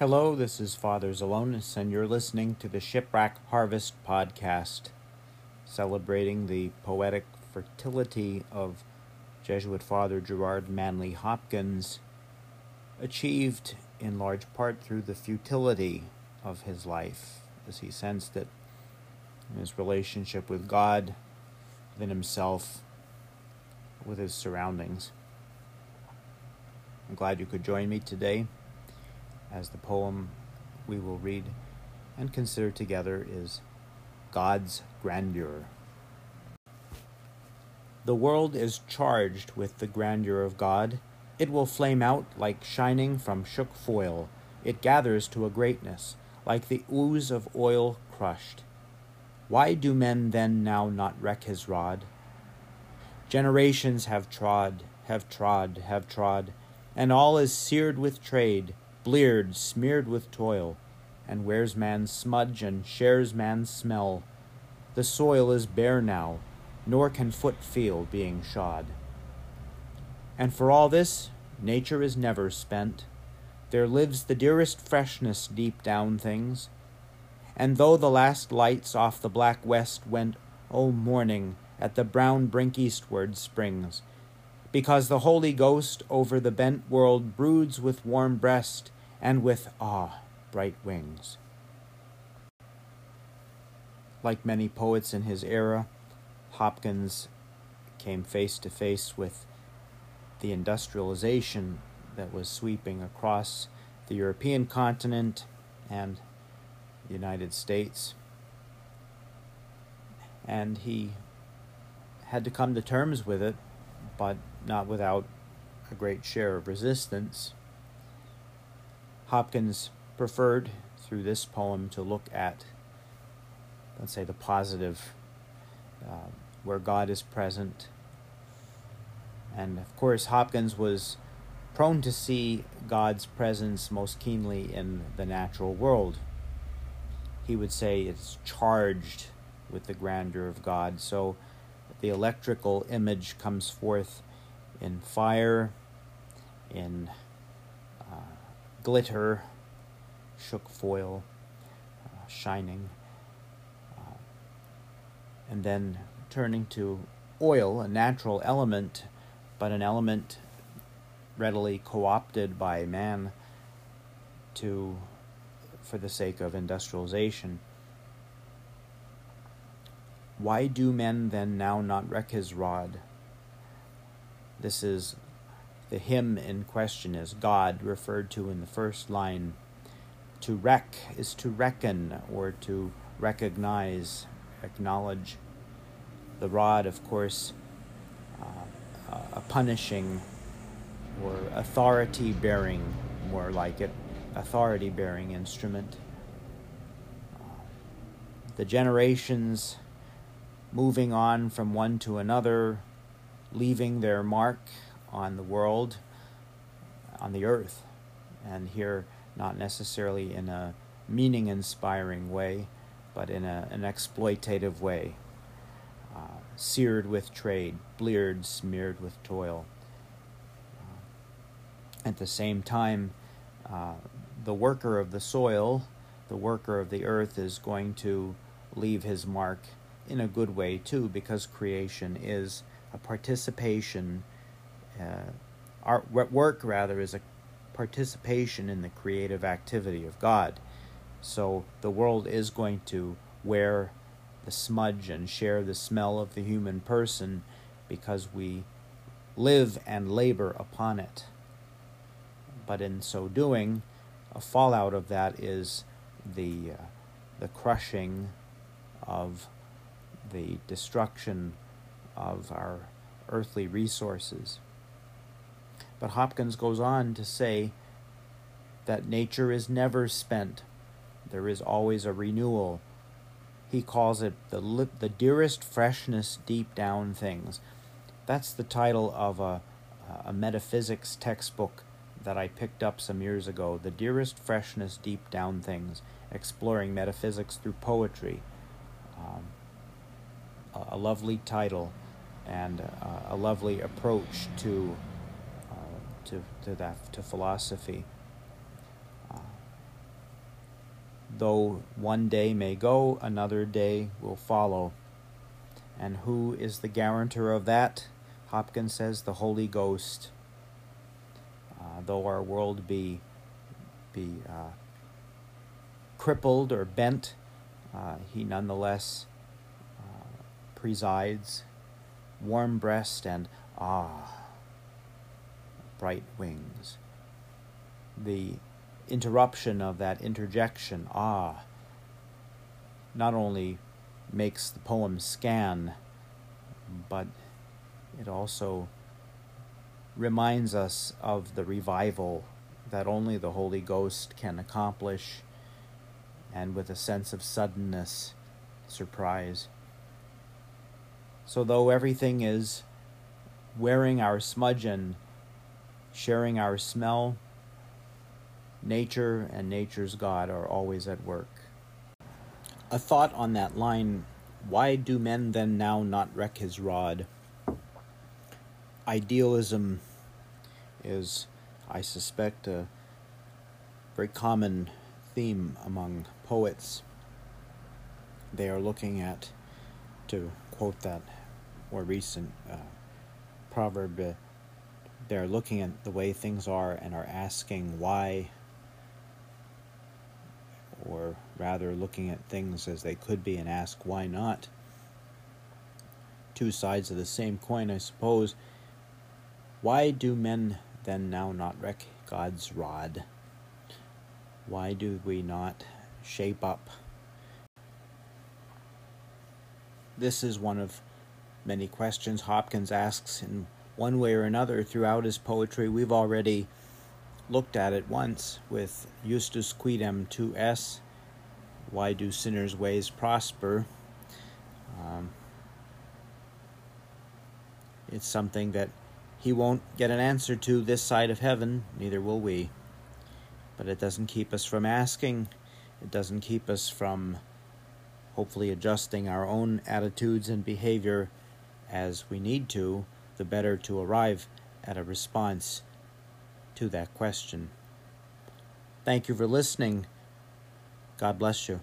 Hello, this is Fr. Zalonis, and you're listening to the Shipwreck Harvest Podcast, celebrating the poetic fertility of Jesuit Father Gerard Manley Hopkins, achieved in large part through the futility of his life, as he sensed it in his relationship with God, within himself, with his surroundings. I'm glad you could join me today, as the poem we will read and consider together is God's Grandeur. The world is charged with the grandeur of God. It will flame out like shining from shook foil. It gathers to a greatness, like the ooze of oil crushed. Why do men then now not reck his rod? Generations have trod, and all is seared with trade, bleared, smeared with toil, and wears man's smudge and shares man's smell. The soil is bare now, nor can foot feel being shod. And for all this, nature is never spent. There lives the dearest freshness deep down things. And though the last lights off the black west went, O morning, at the brown brink eastward springs, because the Holy Ghost over the bent world broods with warm breast and with, bright wings. Like many poets in his era, Hopkins came face to face with the industrialization that was sweeping across the European continent and the United States. And he had to come to terms with it, but not without a great share of resistance. Hopkins preferred, through this poem, to look at, let's say, the positive, where God is present. And, of course, Hopkins was prone to see God's presence most keenly in the natural world. He would say it's charged with the grandeur of God, so the electrical image comes forth in fire, in glitter, shook foil, shining, and then turning to oil, a natural element, but an element readily co-opted by man for the sake of industrialization. Why do men then now not reck his rod? This is the hymn in question, is God referred to in the first line. To reck is to reckon, or to recognize, acknowledge. The rod, of course, a punishing or authority-bearing, more like it, authority-bearing instrument. The generations moving on from one to another, leaving their mark on the world, on the earth, and here not necessarily in a meaning-inspiring way, but in an exploitative way, seared with trade, bleared, smeared with toil. At the same time, the worker of the soil, the worker of the earth, is going to leave his mark in a good way, too, because creation is a participation. Work is a participation in the creative activity of God. So the world is going to wear the smudge and share the smell of the human person because we live and labor upon it. But in so doing, a fallout of that is the crushing of the destruction of our earthly resources. But Hopkins goes on to say that nature is never spent. There is always a renewal. He calls it the dearest freshness deep down things. That's the title of a metaphysics textbook that I picked up some years ago, The Dearest Freshness Deep Down Things, Exploring Metaphysics Through Poetry. A lovely title and a lovely approach to philosophy. though one day may go, another day will follow. And who is the guarantor of that? Hopkins says the Holy Ghost. Though our world be crippled or bent, he nonetheless presides, warm breast and bright wings. The interruption of that interjection, not only makes the poem scan, but it also reminds us of the revival that only the Holy Ghost can accomplish, and with a sense of suddenness, surprise. So though everything is wearing our smudge and sharing our smell, nature and nature's God are always at work. A thought on that line, why do men then now not reck his rod? Idealism is, I suspect, a very common theme among poets. They are looking at, to quote that more recent proverb, they're looking at the way things are and are asking why, or rather looking at things as they could be and ask why not. Two sides of the same coin, I suppose. Why do men then now not reck God's rod? Why do we not shape up? This is one of many questions Hopkins asks in one way or another throughout his poetry. We've already looked at it once with Eustace Quidem 2S, Why Do Sinners' Ways Prosper? It's something that he won't get an answer to this side of heaven, neither will we. But it doesn't keep us from asking. It doesn't keep us from hopefully adjusting our own attitudes and behavior as we need to, the better to arrive at a response to that question. Thank you for listening. God bless you.